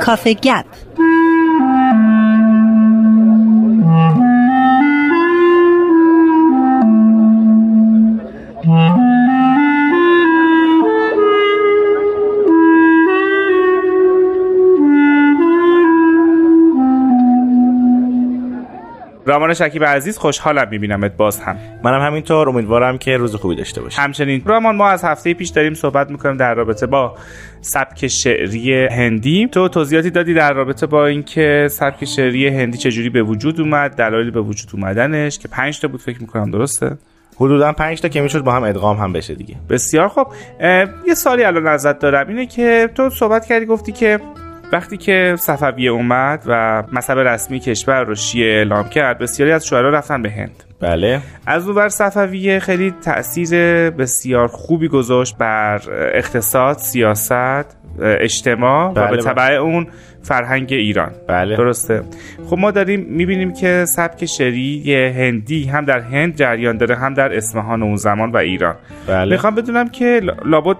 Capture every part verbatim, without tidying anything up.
کافه گپ. رامان شکیب عزیز، خوشحالم میبینمت باز هم. منم همینطور، امیدوارم که روز خوبی داشته باشی. همچنین رامان، ما از هفته پیش داریم صحبت میکنیم در رابطه با سبک شعری هندی. تو توضیحاتی دادی در رابطه با اینکه سبک شعری هندی چجوری به وجود اومد، دلایل به وجود اومدنش، که پنج تا بود فکر میکنم، درسته؟ حدوداً پنج تا که میشد با هم ادغام هم بشه دیگه. بسیار خوب. یه سوالی الان ازت دارم، اینه که تو صحبت کردی گفتی که وقتی که صفویه اومد و مذهب رسمی کشور رو شیعه اعلام کرد، بسیاری از شعرا رفتن به هند. بله. از اون ور صفویه خیلی تأثیر بسیار خوبی گذاشت بر اقتصاد، سیاست، اجتماع. بله. و به تبع اون فرهنگ ایران. بله. درسته. خب ما داریم میبینیم که سبک شعری هندی هم در هند جریان داره، هم در اصفهان اون زمان و ایران. بله. میخوام بدونم که لابد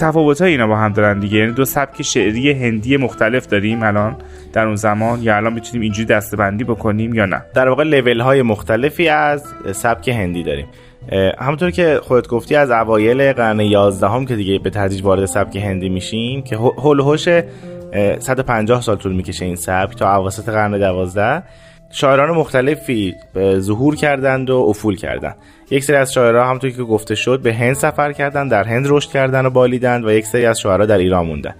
تفاوت‌های اینا با هم دارن دیگه، یعنی دو سبک شعری هندی مختلف داریم الان در اون زمان، یا الان میتونیم اینجوری دسته‌بندی بکنیم یا نه؟ در واقع لول‌های مختلفی از سبک هندی داریم. همونطور که خودت گفتی از اوایل قرن یازده هم که دیگه به تدریج وارد سبک هندی میشیم که هول هوش صد و پنجاه سال طول میکشه این سبک تا اواسط قرن دوازده. شاعران مختلفی ظهور کردند و افول کردند. یک سری از شاعرها همونطور که گفته شد به هند سفر کردند، در هند رشد کردند و بالیدند، و یک سری از شاعرها در ایران موندند.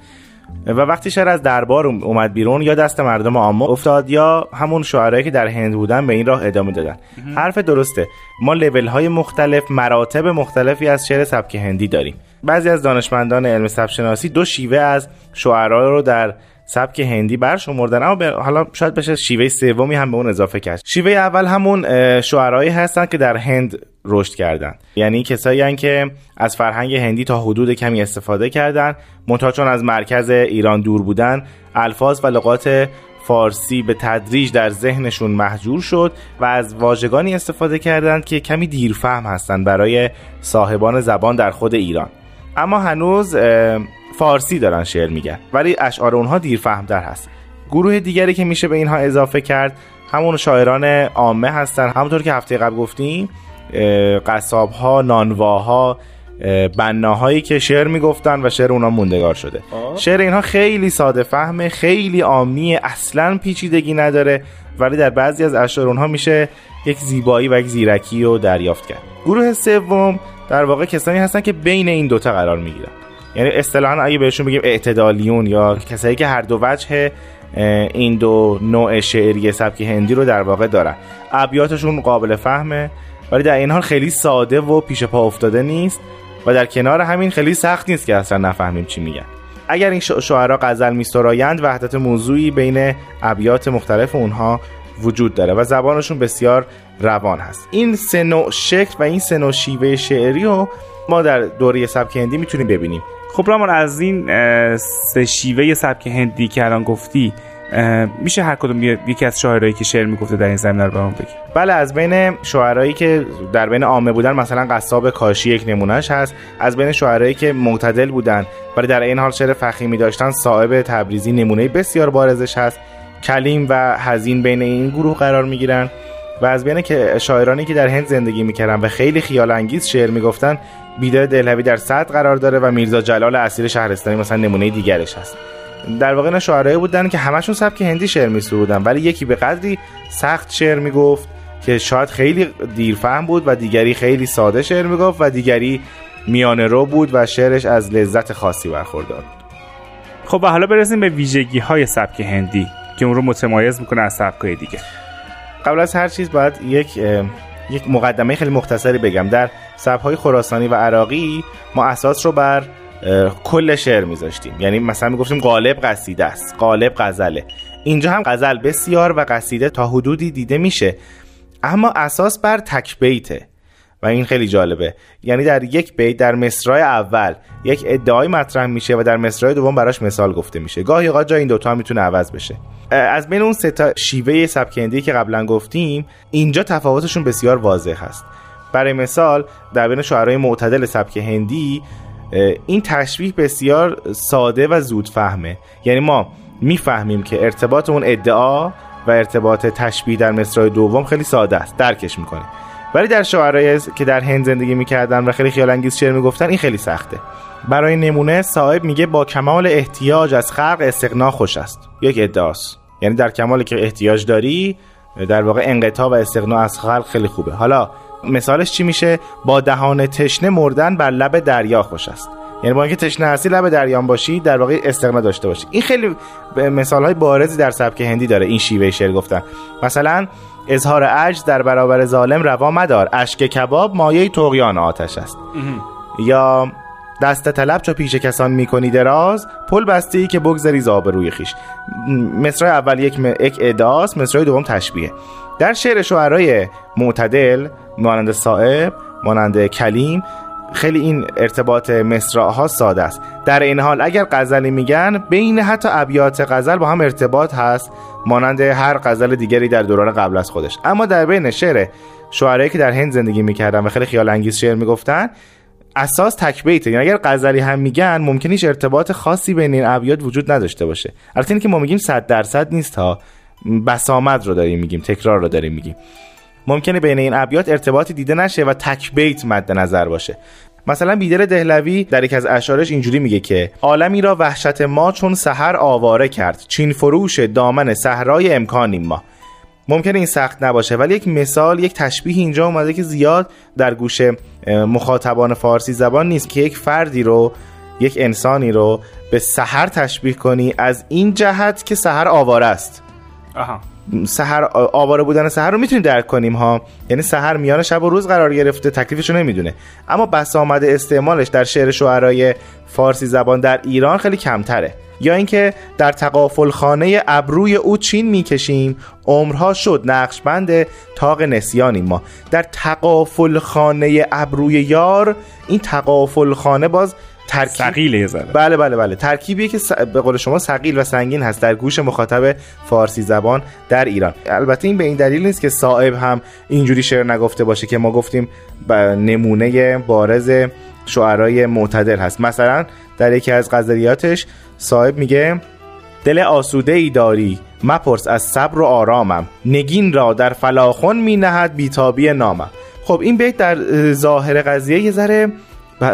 و وقتی شعر از دربار اومد بیرون، یا دست مردم عام افتاد، یا همون شاعرایی که در هند بودن به این راه ادامه دادن. حرف درسته. ما لول‌های مختلف، مراتب مختلفی از شعر سبک هندی داریم. بعضی از دانشمندان علم سبک‌شناسی دو شیوه از شعرا رو در سبک هندی برشمردن، اما حالا شاید بشه شیوه سومی هم به اون اضافه کرد. شیوه اول همون شعرایی هستن که در هند رشد کردن، یعنی کسایی هستن که از فرهنگ هندی تا حدود کمی استفاده کردن، منتها چون از مرکز ایران دور بودن، الفاظ و لغات فارسی به تدریج در ذهنشون محجور شد و از واژگانی استفاده کردند که کمی دیرفهم هستن برای صاحبان زبان در خود ایران، اما هنوز فارسی دارن شعر میگن، ولی اشعار اونها دیر فهمتر هست. گروه دیگری که میشه به اینها اضافه کرد همون شاعران عامه هستن. همونطور که هفته قبل گفتیم، قصاب ها، نانواها، بناهایی که شعر میگفتن و شعر اونها موندگار شده. آه. شعر اینها خیلی ساده فهمه، خیلی عامیه، اصلا پیچیدگی نداره، ولی در بعضی از اشعار اونها میشه یک زیبایی و یک زیرکی رو دریافت کرد. گروه سوم در واقع کسانی هستن که بین این دوتا قرار میگیرن، یعنی اصطلاحاً اگه بهشون بگیم اعتدالیون، یا کسایی که هر دو وجه این دو نوع شعری سبک هندی رو در واقع دارن. ابیاتشون قابل فهمه، ولی در این حال خیلی ساده و پیش پا افتاده نیست، و در کنار همین خیلی سخت نیست که اصلا نفهمیم چی میگن. اگر این شعرها غزل می‌سرایند، وحدت موضوعی بین ابیات مختلف اونها وجود داره و زبانشون بسیار روان هست. این سه نوع شکل و این سه نوع شیوه شعری رو ما در دوره سبک هندی میتونیم ببینیم. خب رامان، از این سه شیوه سبک هندی که الان گفتی، میشه هر کدوم یکی از شاعرایی که شعر میگفته در این زمینه رو برام بگی؟ بله، از بین شاعرایی که در بین عامه بودن، مثلا قصاب کاشی یک نمونهش هست. از بین شاعرایی که معتدل بودن ولی در این حال شعر فخیمی داشتن، صائب تبریزی نمونه بسیار بارزش هست. کلیم و حزین بین این گروه قرار میگیرن. و از بین که شاعرانی که در هند زندگی میکردن و خیلی خیال انگیز شعر میگفتن، بیدل دهلوی در صدر قرار داره و میرزا جلال اصیل شهرستانی مثلا نمونه دیگرش هست. در واقع اینا شاعرایی بودن که همشون سبک هندی شعر میسرودن، ولی یکی به قدری سخت شعر میگفت که شاید خیلی دیرفهم بود، و دیگری خیلی ساده شعر میگفت، و دیگری میانه رو بود و شعرش از لذت خاصی برخوردار. خب حالا برسیم به ویژگی‌های سبک هندی که اون رو متمایز میکنه از سبک‌های دیگه. قبل از هر چیز باید یک یک مقدمه خیلی مختصری بگم. در سبک‌های خراسانی و عراقی ما اساس رو بر کل شعر میذاشتیم، یعنی مثلا میگفتیم قالب قصیده است، قالب غزله. اینجا هم غزل بسیار و قصیده تا حدودی دیده میشه، اما اساس بر تک بیته و این خیلی جالبه. یعنی در یک بیت، در مصرع اول یک ادعای مطرح میشه و در مصرع دوم براش مثال گفته میشه. گاهی اوقات جای این دوتا هم میتونه عوض بشه. از بین اون سه تا شیوه سبک هندی که قبلا گفتیم، اینجا تفاوتشون بسیار واضح هست. برای مثال در بین شاعرای معتدل سبک هندی این تشبیه بسیار ساده و زود فهمه، یعنی ما میفهمیم که ارتباط اون ادعا و ارتباط تشبیه در مصرع‌های دوم خیلی ساده است، درکش میکنیم. ولی در شاعرایی که در هند زندگی میکردن و خیلی خیال انگیز شعر میگفتن این خیلی سخته. برای نمونه صائب میگه با کمال احتیاج از خلق استغنا خوش است، یک ادعاست، یعنی در کمالی که احتیاج داری در واقع انقطاع و استغنا از خلق خیلی خوبه. حالا مثالش چی میشه؟ با دهان تشنه مردن بر لب دریا خوش است، یعنی با اینکه تشنه هستی لب دریا باشی در واقع استغنا داشته باشی. این خیلی مثالهای بارزی در سبک هندی داره این شیوه شعر گفتن. مثلا اظهار عجز در برابر ظالم روا مدار، اشک کباب مایه طغیان آتش است. یا دست طلب چو پیش کسان میکنی دراز، پل بستی که بگذری ز آبروی خویش. مصرع اول یک م... یک ادعاست، مصرع دوم تشبیه. در شعر شاعرای معتدل مانند صائب، مانند کلیم، خیلی این ارتباط مصرع‌ها ساده است. در این حال اگر غزلی میگن بین حتی ابیات غزل با هم ارتباط هست، مانند هر غزل دیگری در دوران قبل از خودش. اما در بین شعر شاعرایی که در هند زندگی میکردن و خیلی خیال انگیز شعر میگفتن اساس تکبیته، یعنی اگر غزلی هم میگن ممکنه هیچ ارتباط خاصی بین این ابیات وجود نداشته باشه. البته اینکه ما میگیم صد درصد نیست ها، بسامد رو داریم میگیم، تکرار رو داریم میگیم، ممکنه بین این ابیات ارتباطی دیده نشه و تکبیت مد نظر باشه. مثلا بیدل دهلوی در یک از اشعارش اینجوری میگه که عالمی را وحشت ما چون سحر آواره کرد، چین فروش دامن صحرای امکانیم ما. ممکنه این سخت نباشه، ولی یک مثال، یک تشبیه اینجا اومده که زیاد در گوش مخاطبان فارسی زبان نیست که یک فردی رو، یک انسانی رو به سحر تشبیه کنی از این جهت که سحر آواره است. آها. سحر، آواره بودن سحر رو میتونیم درک کنیم ها، یعنی سحر میان شب و روز قرار گرفته، تکلیفش رو نمیدونه. اما بسامد استعمالش در شعر شعرای فارسی زبان در ایران خیلی کمتره. یا اینکه در تقافل خانه ابروی او چین میکشیم، عمرها شد نقشبند طاق نسیانیم ما. در تقافل خانه ابروی یار، این تقافل خانه باز ترکیب ثقیله زره. بله بله بله، ترکیبیه که س... به قول شما ثقیل و سنگین هست در گوش مخاطب فارسی زبان در ایران. البته این به این دلیل نیست که صائب هم اینجوری شعر نگفته باشه که ما گفتیم نمونه بارز شعرای معتدل هست. مثلا در یکی از غزلیاتش صائب میگه دل آسوده ای داری مپرس از صبر و آرامم، نگین را در فلاخون مینهد بیتابی نامم. خب این بیت در ظاهر قضیه یه ذره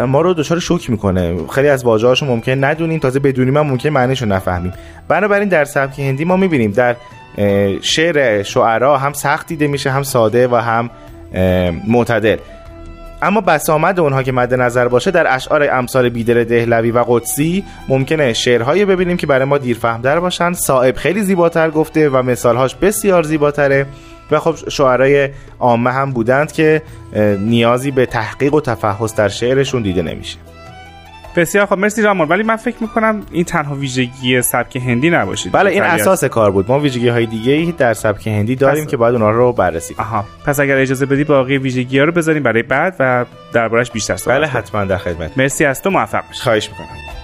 ما رو دچار شوک میکنه، خیلی از واژه‌هاشو ممکن ندونیم، تازه بدونیم هم ممکن معنیشو نفهمیم. بنابراین در سبک هندی ما میبینیم در شعر شعرا هم سخت دیده میشه، هم ساده و هم معتدل. اما بسامد اونها که مد نظر باشه، در اشعار امثال بیدل دهلوی و قدسی ممکنه شعرهایی ببینیم که برای ما دیر فهم‌تر باشن. صائب خیلی زیباتر گفته و مثالهاش بسیار زیباتره و خب شاعرای عامه هم بودند که نیازی به تحقیق و تفحص در شعرشون دیده نمیشه. بسیار خب، مرسی رامان. ولی من فکر میکنم این تنها ویژگی سبک هندی نباشه. بله این اساس کار بود، ما ویژگی های دیگه در سبک هندی داریم پس... که باید اونها رو بررسی کنیم. آها. پس اگر اجازه بدی باقی ویژگی‌ها رو بذاریم برای بعد و دربارش بیشتر صحبت. بله حتما در خدمت. مرسی از تو، موفق باشی. خواهش میکنم.